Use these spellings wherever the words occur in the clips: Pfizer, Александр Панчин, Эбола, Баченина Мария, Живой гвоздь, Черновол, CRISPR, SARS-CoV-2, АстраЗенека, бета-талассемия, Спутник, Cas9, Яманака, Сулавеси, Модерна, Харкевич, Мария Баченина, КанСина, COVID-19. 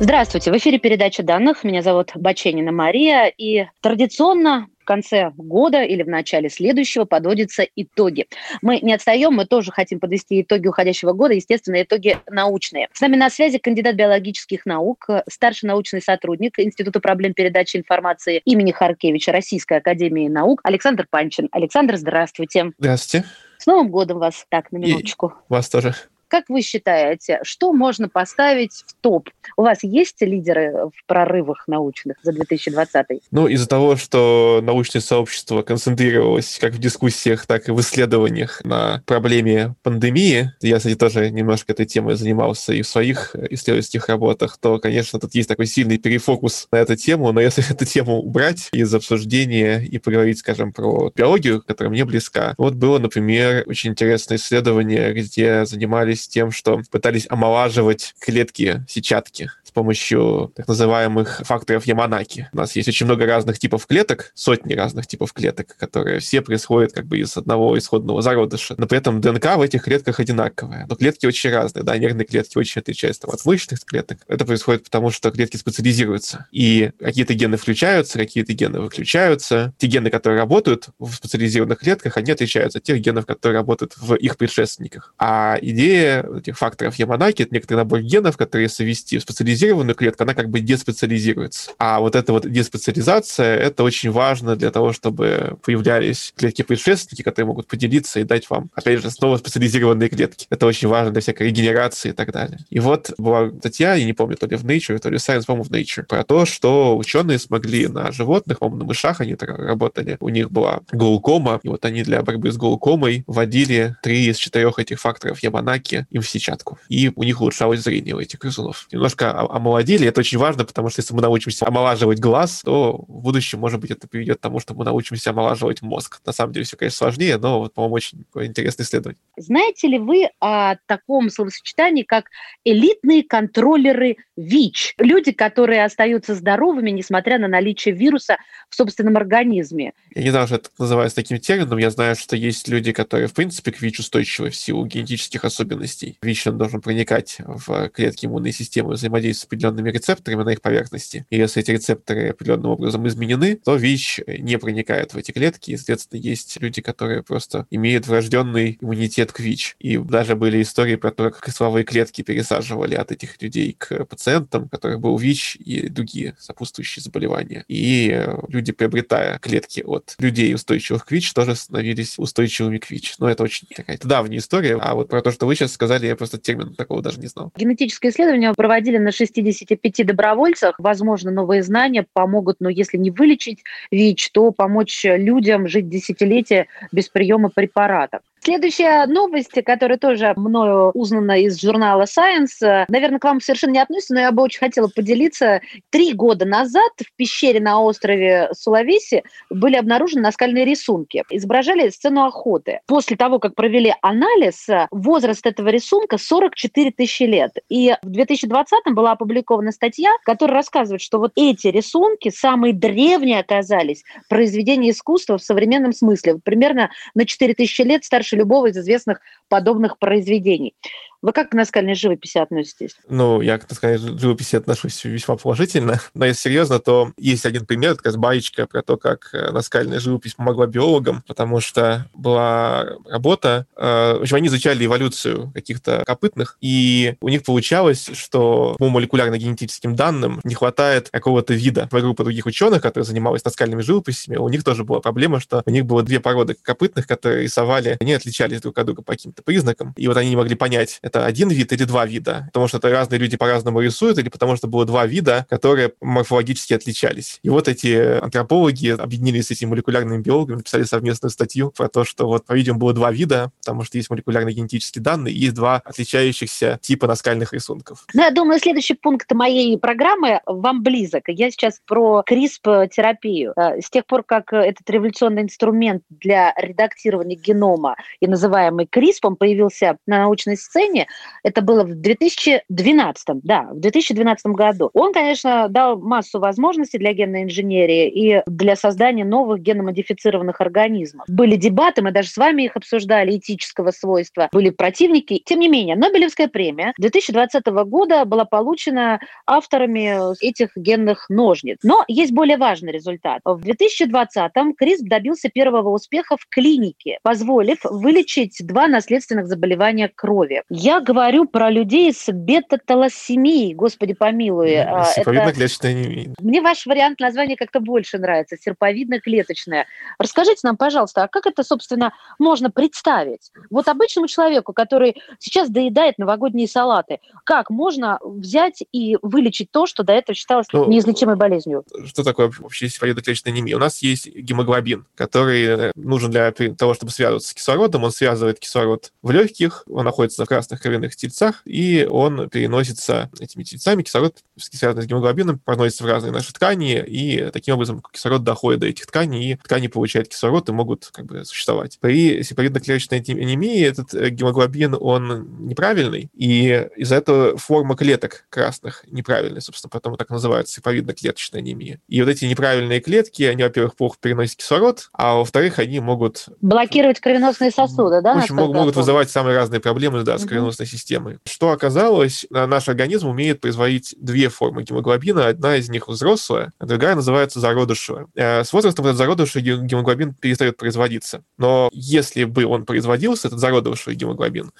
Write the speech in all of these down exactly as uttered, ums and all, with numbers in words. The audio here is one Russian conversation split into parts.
Здравствуйте, в эфире передача данных. Меня зовут Баченина Мария. И традиционно в конце года или в начале следующего подводятся итоги. Мы не отстаем, мы тоже хотим подвести итоги уходящего года, естественно, итоги научные. С нами на связи кандидат биологических наук, старший научный сотрудник Института проблем передачи информации имени Харкевича Российской академии наук Александр Панчин. Александр, здравствуйте. Здравствуйте. С Новым годом вас, так, на минуточку. И вас тоже. Как вы считаете, что можно поставить в топ? У вас есть лидеры в прорывах научных за две тысячи двадцатый? Ну, из-за того, что научное сообщество концентрировалось как в дискуссиях, так и в исследованиях на проблеме пандемии, я, кстати, тоже немножко этой темой занимался и в своих исследовательских работах, то, конечно, тут есть такой сильный перефокус на эту тему, но если эту тему убрать из обсуждения и поговорить, скажем, про биологию, которая мне близка, вот было, например, очень интересное исследование, где занимались с тем, что пытались омолаживать клетки сетчатки с помощью так называемых факторов Яманаки. У нас есть очень много разных типов клеток, сотни разных типов клеток, которые все происходят как бы из одного исходного зародыша. Но при этом ДНК в этих клетках одинаковая. Но клетки очень разные, да, нервные клетки очень отличаются там, от мышечных клеток. Это происходит потому, что клетки специализируются. И какие-то гены включаются, какие-то гены выключаются. Те гены, которые работают в специализированных клетках, они отличаются от тех генов, которые работают в их предшественниках. А идея этих факторов Яманаки — это некоторый набор генов, которые совести в специализированную клетку, она как бы деспециализируется. А вот эта вот деспециализация — это очень важно для того, чтобы появлялись клетки-предшественники, которые могут поделиться и дать вам, опять же, снова специализированные клетки. Это очень важно для всякой регенерации и так далее. И вот была статья, я не помню, то ли в Nature, то ли в Science, по-моему, в Nature, про то, что ученые смогли на животных, по-моему, на мышах они работали, у них была глаукома, и вот они для борьбы с глаукомой вводили три из четырех этих факторов Яманаки им в сетчатку. И у них улучшалось зрение у этих грызунов. Немножко омолодили. Это очень важно, потому что если мы научимся омолаживать глаз, то в будущем, может быть, это приведет к тому, что мы научимся омолаживать мозг. На самом деле все, конечно, сложнее, но, вот, по-моему, очень интересное исследование. Знаете ли вы о таком словосочетании, как элитные контроллеры ВИЧ? Люди, которые остаются здоровыми, несмотря на наличие вируса в собственном организме. Я не знаю, что это называется таким термином. Я знаю, что есть люди, которые, в принципе, к ВИЧ устойчивы в силу генетических особенностей. ВИЧ должен проникать в клетки иммунной системы, взаимодействовать с определенными рецепторами на их поверхности. И если эти рецепторы определенным образом изменены, то ВИЧ не проникает в эти клетки. И, соответственно, есть люди, которые просто имеют врожденный иммунитет к ВИЧ. И даже были истории про то, как стволовые клетки пересаживали от этих людей к пациентам, у которых был ВИЧ и другие сопутствующие заболевания. И люди, приобретая клетки от людей, устойчивых к ВИЧ, тоже становились устойчивыми к ВИЧ. Но это очень такая давняя история. А вот про то, что вы сейчас сказали, я просто термин такого даже не знал. Генетическое исследование проводили на шестидесяти пяти добровольцах. Возможно, новые знания помогут, но если не вылечить ВИЧ, то помочь людям жить десятилетия без приема препаратов. Следующая новость, которая тоже мною узнана из журнала Science, наверное, к вам совершенно не относится, но я бы очень хотела поделиться. Три года назад в пещере на острове Сулавеси были обнаружены наскальные рисунки. Изображали сцену охоты. После того, как провели анализ, возраст этого рисунка сорок четыре тысячи лет. И в две тысячи двадцатом была опубликована статья, которая рассказывает, что вот эти рисунки самые древние оказались произведения искусства в современном смысле. Примерно на четыре тысячи лет старше любого из известных подобных произведений. Вы как к наскальной живописи относитесь? Ну, я к наскальной живописи отношусь весьма положительно, но если серьезно, то есть один пример, это баечка про то, как наскальная живопись помогла биологам, потому что была работа, в общем, они изучали эволюцию каких-то копытных, и у них получалось, что по молекулярно-генетическим данным не хватает какого-то вида. Группа других ученых, которые занимались наскальными живописями, у них тоже была проблема, что у них было две породы копытных, которые рисовали, они отличались друг от друга по каким-то признакам, и вот они не могли понять, это один вид или два вида, потому что это разные люди по-разному рисуют, или потому что было два вида, которые морфологически отличались. И вот эти антропологи объединились с этими молекулярными биологами, написали совместную статью про то, что вот, по-видимому, было два вида, потому что есть молекулярно-генетические данные, и есть два отличающихся типа наскальных рисунков. Ну, я думаю, следующий пункт моей программы вам близок. Я сейчас про CRISPR-терапию. С тех пор, как этот революционный инструмент для редактирования генома и называемый CRISPR появился на научной сцене, это было в две тысячи двенадцатом, да, в две тысячи двенадцатом году. Он, конечно, дал массу возможностей для генной инженерии и для создания новых геномодифицированных организмов. Были дебаты, мы даже с вами их обсуждали, этического свойства, были противники. Тем не менее, Нобелевская премия две тысячи двадцатого года была получена авторами этих генных ножниц. Но есть более важный результат. В две тысячи двадцатом CRISPR добился первого успеха в клинике, позволив вылечить два наследственных заболевания крови. Я говорю про людей с бета-талассемией, господи помилуй. Серповидно-клеточная анемия. Мне ваш вариант названия как-то больше нравится, серповидно-клеточная. Расскажите нам, пожалуйста, а как это, собственно, можно представить? Вот обычному человеку, который сейчас доедает новогодние салаты. Как можно взять и вылечить то, что до этого считалось ну, неизлечимой болезнью? Что такое вообще серповидно-клеточная анемия? У нас есть гемоглобин, который нужен для того, чтобы связываться с кислородом. Он связывает кислород в легких, он находится в красных кровяных тельцах, и он переносится этими тельцами. Кислород, связанный с гемоглобином, проносится в разные наши ткани, и таким образом кислород доходит до этих тканей, и ткани получают кислород и могут как бы существовать. При серповидно-клеточной анемии этот гемоглобин, он неправильный, и из-за этого форма клеток красных неправильная, собственно, поэтому так называется серповидно-клеточная анемия. И вот эти неправильные клетки, они, во-первых, плохо переносят кислород, а во-вторых, они могут... Блокировать кровеносные сосуды, да? В общем, могут готов? вызывать самые разные проблемы, да, с угу. кровеносной системой. Что оказалось, наш организм умеет производить две формы гемоглобина. Одна из них взрослая, а другая называется зародышевая. С возрастом этот зародышевый гемоглобин перестает производиться. Но если бы он производился, этот зародышевый гемоглобин,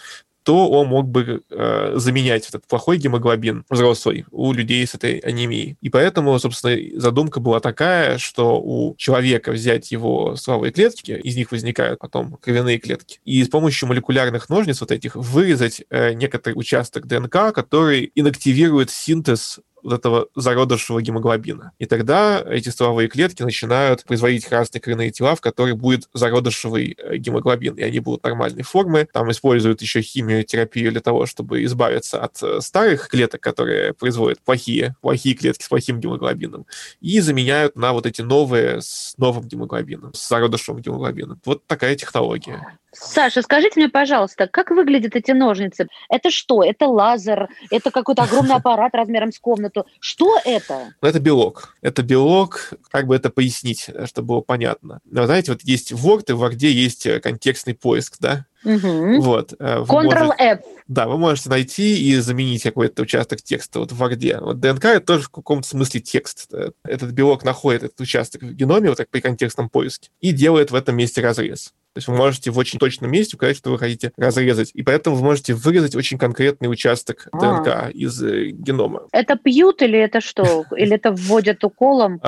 то он мог бы э, заменять этот плохой гемоглобин взрослый у людей с этой анемией. И поэтому, собственно, задумка была такая, что у человека взять его стволовые клетки, из них возникают потом кровяные клетки, и с помощью молекулярных ножниц вот этих вырезать э, некоторый участок ДНК, который инактивирует синтез вот этого зародышевого гемоглобина. И тогда эти стволовые клетки начинают производить красные кровяные тела, в которых будет зародышевый гемоглобин, и они будут нормальной формы. Там используют еще химиотерапию для того, чтобы избавиться от старых клеток, которые производят плохие, плохие клетки с плохим гемоглобином, и заменяют на вот эти новые с новым гемоглобином, с зародышевым гемоглобином. Вот такая технология. Саша, скажите мне, пожалуйста, как выглядят эти ножницы? Это что? Это лазер? Это какой-то огромный аппарат размером с комнату? Что это? Это белок. Это белок. Как бы это пояснить, чтобы было понятно? Вы знаете, вот есть Word, и в Word есть контекстный поиск, да? Угу. Вот, контрол эф. Да, вы можете найти и заменить какой-то участок текста вот в Word. Вот ДНК — это тоже в каком-то смысле текст. Этот белок находит этот участок в геноме вот так при контекстном поиске и делает в этом месте разрез. То есть вы можете в очень точном месте указать, что вы хотите разрезать. И поэтому вы можете вырезать очень конкретный участок ДНК из генома. Это пьют или это что? Или это вводят уколом?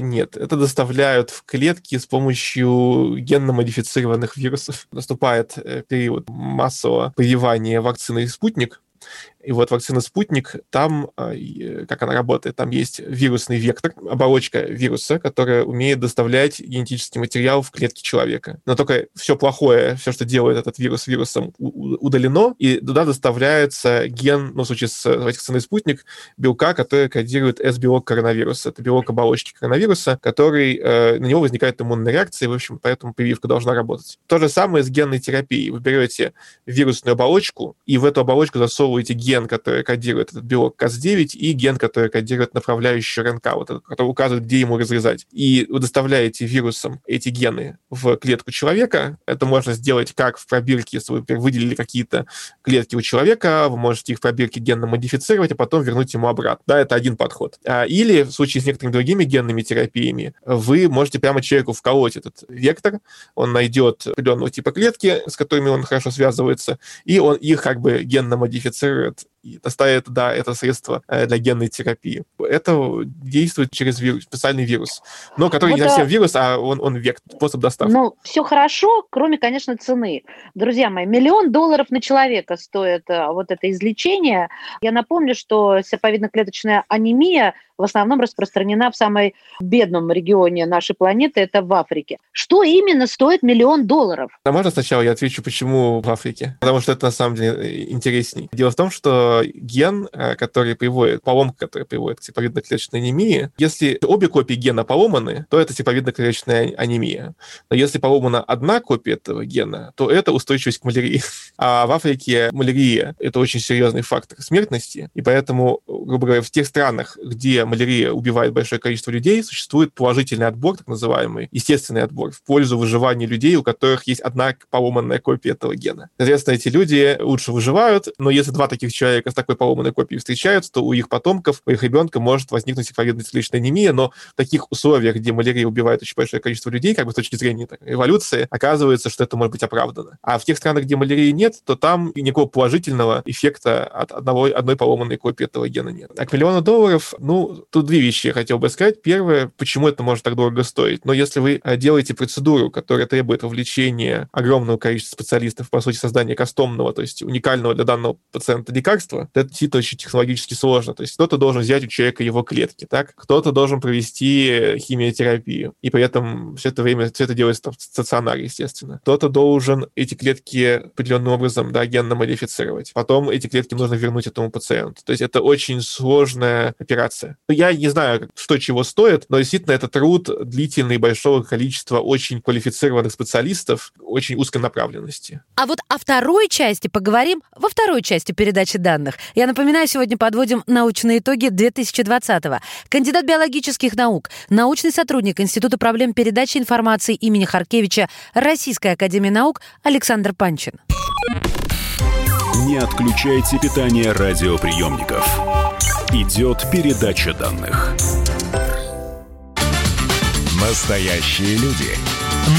Нет, это доставляют в клетки с помощью генно-модифицированных вирусов. Наступает период массового прививания вакцины «Спутник». И вот вакцина «Спутник», там, как она работает, там есть вирусный вектор, оболочка вируса, которая умеет доставлять генетический материал в клетки человека. Но только все плохое, все, что делает этот вирус вирусом, удалено, и туда доставляется ген, ну, в случае с вакциной «Спутник», белка, который кодирует эс-белок коронавируса. Это белок оболочки коронавируса, который, э, на него возникает иммунная реакция, и, в общем, поэтому прививка должна работать. То же самое с генной терапией. Вы берете вирусную оболочку, и в эту оболочку засовываете ген, ген, который кодирует этот белок кас девять, и ген, который кодирует направляющую РНК, вот этот, который указывает, где ему разрезать. И вы доставляете вирусом эти гены в клетку человека. Это можно сделать как в пробирке, если вы, например, выделили какие-то клетки у человека, вы можете их в пробирке генно модифицировать, а потом вернуть ему обратно. Да, это один подход. Или в случае с некоторыми другими генными терапиями вы можете прямо человеку вколоть этот вектор, он найдет определенного типа клетки, с которыми он хорошо связывается, и он их как бы генно модифицирует, терапии. Доставят, да, это средство для генной терапии. Это действует через вирус, специальный вирус, но который вот не совсем а... вирус, а он, он вектор, способ доставки. Ну, все хорошо, кроме, конечно, цены. Друзья мои, миллион долларов на человека стоит вот это излечение. Я напомню, что серповидно-клеточная анемия в основном распространена в самой бедном регионе нашей планеты, это в Африке. Что именно стоит миллион долларов? А можно сначала я отвечу, почему в Африке? Потому что это на самом деле интересней. Дело в том, что ген, который приводит, поломка, которая приводит к серповидно-клеточной анемии, если обе копии гена поломаны, то это серповидно-клеточная анемия. Но если поломана одна копия этого гена, то это устойчивость к малярии. А в Африке малярия — это очень серьезный фактор смертности, и поэтому, грубо говоря, в тех странах, где малярия убивает большое количество людей, существует положительный отбор, так называемый естественный отбор, в пользу выживания людей, у которых есть одна поломанная копия этого гена. Соответственно, эти люди лучше выживают, но если два таких человека с такой поломанной копией встречаются, то у их потомков, у их ребенка может возникнуть серповидно-клеточная анемия, но в таких условиях, где малярия убивает очень большое количество людей, как бы с точки зрения так, эволюции, оказывается, что это может быть оправдано. А в тех странах, где малярии нет, то там никакого положительного эффекта от одного, одной поломанной копии этого гена нет. А к миллиону долларов, ну, тут две вещи я хотел бы сказать. Первое, почему это может так дорого стоить. Но если вы делаете процедуру, которая требует вовлечения огромного количества специалистов, по сути, создания кастомного, то есть уникального для данного пациента лекарства, то это действительно очень технологически сложно. То есть кто-то должен взять у человека его клетки, так? Кто-то должен провести химиотерапию. И при этом все это время все это делается в стационаре, естественно. Кто-то должен эти клетки определенным образом, да, генно-модифицировать. Потом эти клетки нужно вернуть этому пациенту. То есть это очень сложная операция. Я не знаю, что чего стоит, но действительно это труд длительный, большого количества очень квалифицированных специалистов, очень узкой направленности. А вот о второй части поговорим во второй части передачи данных. Я напоминаю, сегодня подводим научные итоги две тысячи двадцатого. Кандидат биологических наук, научный сотрудник Института проблем передачи информации имени Харкевича Российской академии наук Александр Панчин. Не отключайте питание радиоприемников. Идет передача данных. Настоящие люди.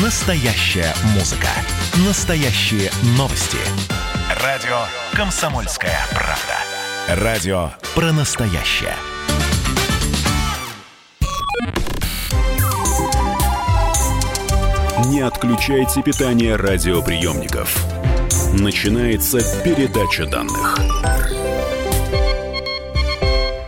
Настоящая музыка. Настоящие новости. Радио «Комсомольская правда». Радио про настоящее. Не отключайте питание радиоприемников. Начинается передача данных.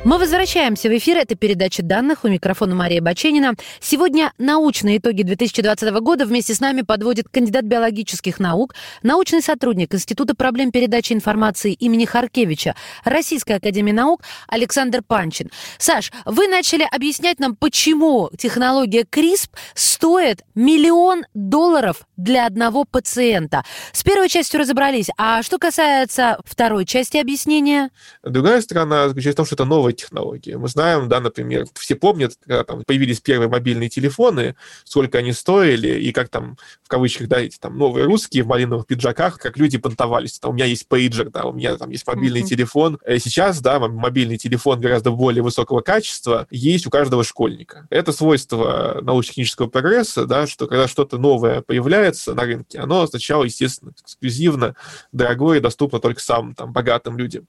Мы возвращаемся в эфир. Это передача данных. У микрофона Мария Баченина. Сегодня научные итоги две тысячи двадцатого года вместе с нами подводит кандидат биологических наук, научный сотрудник Института проблем передачи информации имени Харкевича Российской академии наук Александр Панчин. Саш, вы начали объяснять нам, почему технология CRISPR стоит миллион долларов для одного пациента. С первой частью разобрались. А что касается второй части объяснения? Другая сторона заключается в том, что это новая технологии. Мы знаем, да, например, все помнят, когда там появились первые мобильные телефоны, сколько они стоили, и как там, в кавычках, да, эти там новые русские в малиновых пиджаках, как люди понтовались. Там, у меня есть пейджер, да, у меня там есть мобильный mm-hmm. телефон. Сейчас, да, мобильный телефон гораздо более высокого качества есть у каждого школьника. Это свойство научно-технического прогресса, да, что когда что-то новое появляется на рынке, оно сначала, естественно, эксклюзивно, дорогое и доступно только самым там богатым людям.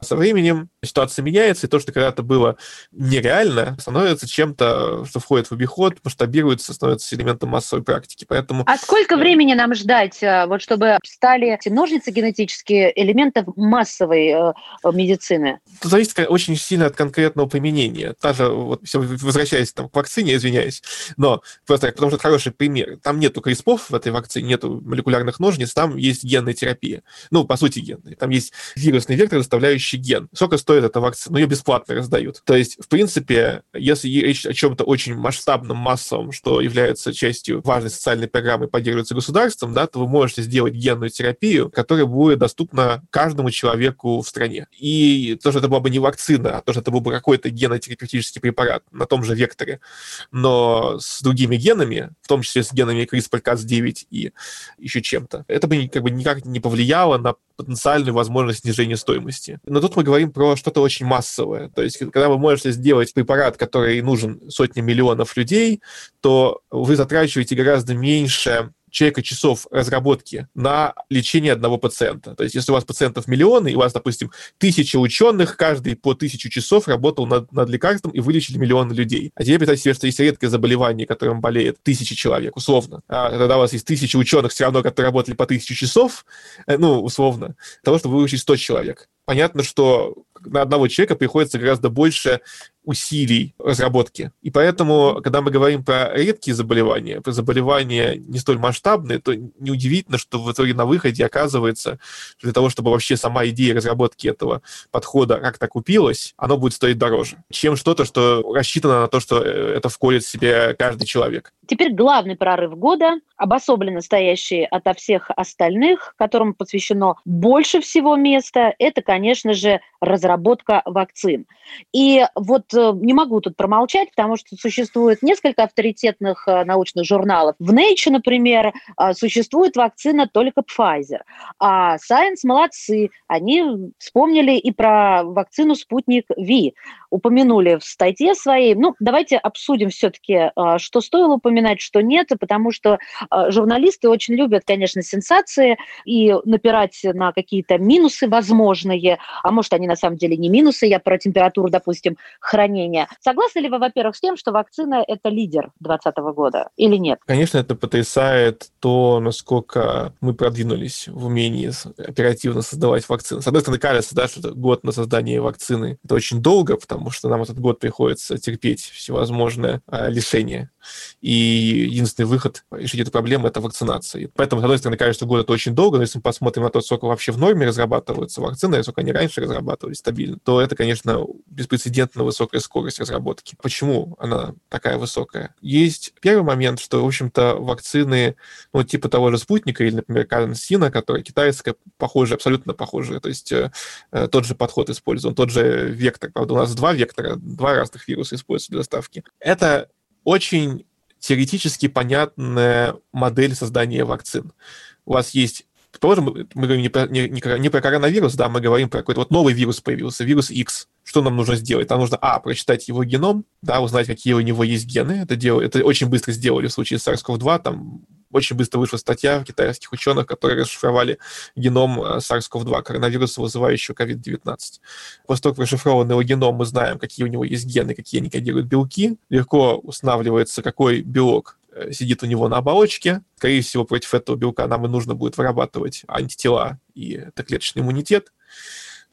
Со временем ситуация меняется, и то, что когда-то было нереально, становится чем-то, что входит в обиход, масштабируется, становится элементом массовой практики. Поэтому... А сколько времени нам ждать, вот, чтобы стали ножницы генетические элементов массовой э, медицины? Это зависит очень сильно от конкретного применения. Даже, вот, возвращаясь там, к вакцине, извиняюсь, но просто потому что это хороший пример. Там нету криспов в этой вакцине, нету молекулярных ножниц, там есть генная терапия. Ну, по сути, генная. Там есть вирусный вектор, доставляющий ген. Сколько стоит эта вакцина? Ну, ее бесплатно раздают. То есть, в принципе, если речь о чем-то очень масштабном, массовом, что является частью важной социальной программы и поддерживается государством, да, то вы можете сделать генную терапию, которая будет доступна каждому человеку в стране. И то, что это была бы не вакцина, а то, что это был бы какой-то генотерапевтический препарат на том же векторе, но с другими генами, в том числе с генами CRISPR-кас девять и еще чем-то, это бы как бы никак не повлияло на потенциальную возможность снижения стоимости. Но тут мы говорим про что-то очень массовое. То есть, когда вы можете сделать препарат, который нужен сотням миллионов людей, то вы затрачиваете гораздо меньше человека часов разработки на лечение одного пациента. То есть, если у вас пациентов миллионы, и у вас, допустим, тысячи ученых, каждый по тысячу часов работал над, над лекарством и вылечили миллионы людей. А теперь представьте себе, что есть редкое заболевание, которым болеет тысячи человек, условно. А тогда у вас есть тысячи ученых, все равно, которые работали по тысячу часов, ну, условно, для того, чтобы вылечить сто человек. Понятно, что на одного человека приходится гораздо больше усилий разработки. И поэтому, когда мы говорим про редкие заболевания, про заболевания не столь масштабные, то неудивительно, что в итоге на выходе оказывается, что для того, чтобы вообще сама идея разработки этого подхода как-то окупилась, оно будет стоить дороже, чем что-то, что рассчитано на то, что это вколет в себе каждый человек. Теперь главный прорыв года, обособленно стоящий ото всех остальных, которому посвящено больше всего места, это, конечно же, разработка вакцин. И вот не могу тут промолчать, потому что существует несколько авторитетных научных журналов. В Nature, например, существует вакцина только Pfizer. А Science молодцы. Они вспомнили и про вакцину «Спутник Ви». Упомянули в статье своей. Ну, давайте обсудим все-таки, что стоило упоминать, что нет, потому что журналисты очень любят, конечно, сенсации и напирать на какие-то минусы возможные. А может, они на самом деле не минусы. Я про температуру, допустим, хранения. Согласны ли вы, во-первых, с тем, что вакцина – это лидер двадцатого года или нет? Конечно, это потрясает то, насколько мы продвинулись в умении оперативно создавать вакцины. С одной стороны, кажется, да, что год на создание вакцины – это очень долго, потому что нам этот год приходится терпеть всевозможные а, лишения. И единственный выход решить эту проблему – это вакцинация. Поэтому, с одной стороны, кажется, что год – это очень долго, но если мы посмотрим на то, сколько вообще в норме разрабатываются вакцины, и сколько они раньше разрабатывались стабильно, то это, конечно, беспрецедентно высокая скорость разработки. Почему она такая высокая? Есть первый момент, что, в общем-то, вакцины, ну, типа того же «Спутника» или, например, КанСина, которая китайская, похожая, абсолютно похожая, то есть э, тот же подход использован, тот же вектор. Правда, у нас два вектора, два разных вируса используются для доставки. Это очень теоретически понятная модель создания вакцин. У вас есть... Тоже мы, мы говорим не про, не, не про коронавирус, да, мы говорим про какой-то вот новый вирус появился, вирус X. Что нам нужно сделать? Нам нужно, а, прочитать его геном, да, узнать, какие у него есть гены. Это, дел, это очень быстро сделали в случае с SARS-ков два, там... Очень быстро вышла статья китайских ученых, которые расшифровали геном SARS-ков два, коронавируса, вызывающего ковид девятнадцать. После того, как расшифрован его геном, мы знаем, какие у него есть гены, какие они кодируют белки. Легко устанавливается, какой белок сидит у него на оболочке. Скорее всего, против этого белка нам и нужно будет вырабатывать антитела и это клеточный иммунитет.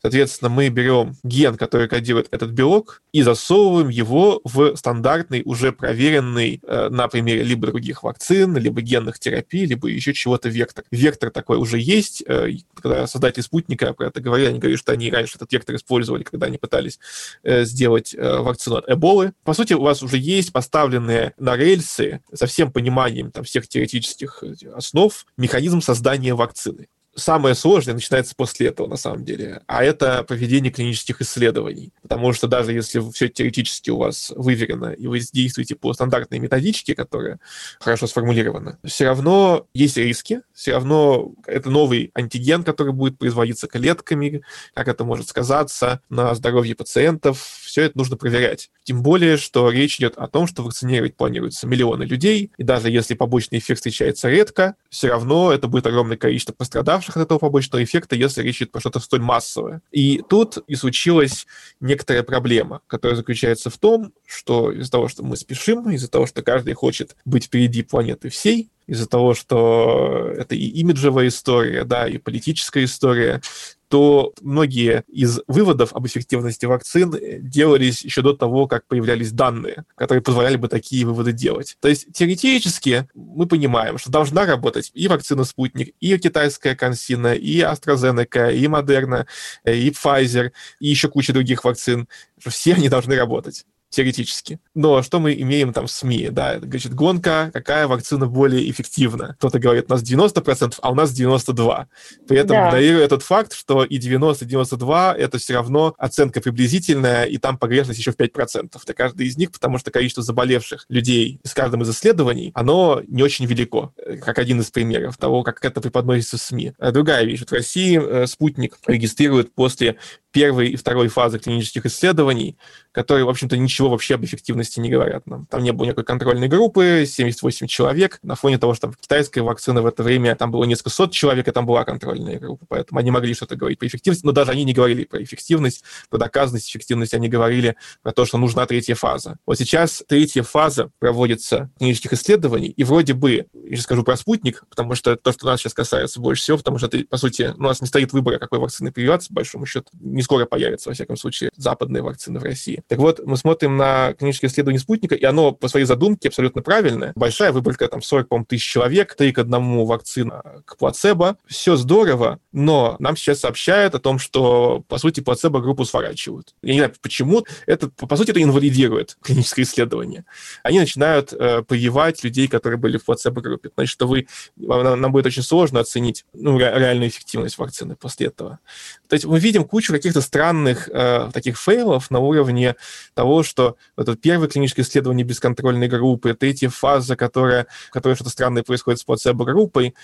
Соответственно, мы берем ген, который кодирует этот белок, и засовываем его в стандартный, уже проверенный э, на примере либо других вакцин, либо генных терапий, либо еще чего-то вектор. Вектор такой уже есть. Э, когда создатели «Спутника» про это говорили, они говорят, что они раньше этот вектор использовали, когда они пытались э, сделать э, вакцину от Эболы. По сути, у вас уже есть поставленные на рельсы со всем пониманием там, всех теоретических основ механизм создания вакцины. Самое сложное начинается после этого, на самом деле, а это проведение клинических исследований, потому что даже если все теоретически у вас выверено, и вы действуете по стандартной методичке, которая хорошо сформулирована, все равно есть риски, все равно это новый антиген, который будет производиться клетками, как это может сказаться на здоровье пациентов, все это нужно проверять. Тем более, что речь идет о том, что вакцинировать планируются миллионы людей, и даже если побочный эффект встречается редко, все равно это будет огромное количество пострадавших от этого побочного эффекта, если речь идет про что-то столь массовое. И тут и случилась некоторая проблема, которая заключается в том, что из-за того, что мы спешим, из-за того, что каждый хочет быть впереди планеты всей, из-за того, что это и имиджевая история, да, и политическая история, то многие из выводов об эффективности вакцин делались еще до того, как появлялись данные, которые позволяли бы такие выводы делать. То есть теоретически мы понимаем, что должна работать и вакцина «Спутник», и китайская КанСина, и АстраЗенека, и Модерна, и Pfizer, и еще куча других вакцин. Все они должны работать. Теоретически. Но что мы имеем там в СМИ? Да, это, значит, гонка, какая вакцина более эффективна. Кто-то говорит, у нас девяносто процентов, а у нас девяносто два процента. При этом игнорирую этот факт, что и девяносто, и девяносто два процента это все равно оценка приблизительная, и там погрешность еще в пять процентов для каждой из них, потому что количество заболевших людей с каждым из исследований, оно не очень велико, как один из примеров того, как это преподносится в СМИ. Другая вещь. Вот в России «Спутник» регистрируют после первой и второй фазы клинических исследований, которые, в общем-то, ничего вообще об эффективности не говорят нам. Там не было никакой контрольной группы, семьдесят восемь человек, на фоне того, что там китайская вакцина в это время, там было несколько сот человек, и там была контрольная группа, поэтому они могли что-то говорить про эффективность, но даже они не говорили про эффективность, про доказанность эффективности, они говорили про то, что нужна третья фаза. Вот сейчас третья фаза проводится клинических исследований, и вроде бы, я сейчас скажу про спутник, потому что то, что нас сейчас касается больше всего, потому что, это, по сути, у нас не стоит выбора, какой вакцины прививаться, по большому счету, не скоро появятся, во всяком случае, западные вакцины в России. Так вот, мы смотрим на клинические исследования спутника, и оно по своей задумке абсолютно правильное. Большая выборка, там, сорок тысяч человек, три к одному вакцина к плацебо. Все здорово, но нам сейчас сообщают о том, что, по сути, плацебо-группу сворачивают. Я не знаю, почему. Это, по сути, это инвалидирует клиническое исследование. Они начинают э, прививать людей, которые были в плацебо-группе. Значит, что вы, нам, нам будет очень сложно оценить ну, ре- реальную эффективность вакцины после этого. То есть мы видим кучу каких-то странных э, таких фейлов на уровне того, что это первое клиническое исследование бесконтрольной группы, третья фаза, которая, в которой что-то странное происходит с плацебо-группой.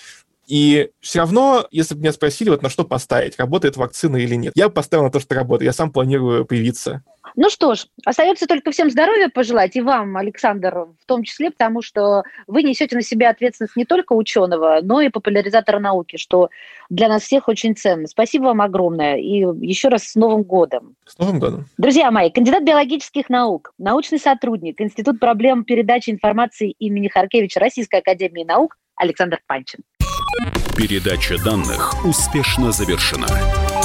И все равно, если бы меня спросили, вот на что поставить, работает вакцина или нет, я бы поставил на то, что работает. Я сам планирую привиться. Ну что ж, остается только всем здоровья пожелать, и вам, Александр, в том числе, потому что вы несете на себя ответственность не только ученого, но и популяризатора науки, что для нас всех очень ценно. Спасибо вам огромное, и еще раз с Новым годом. С Новым годом. Друзья мои, кандидат биологических наук, научный сотрудник, Институт проблем передачи информации имени Харкевича Российской академии наук Александр Панчин. Передача данных успешно завершена.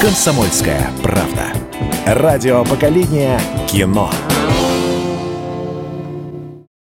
«Комсомольская правда». Радио поколения кино.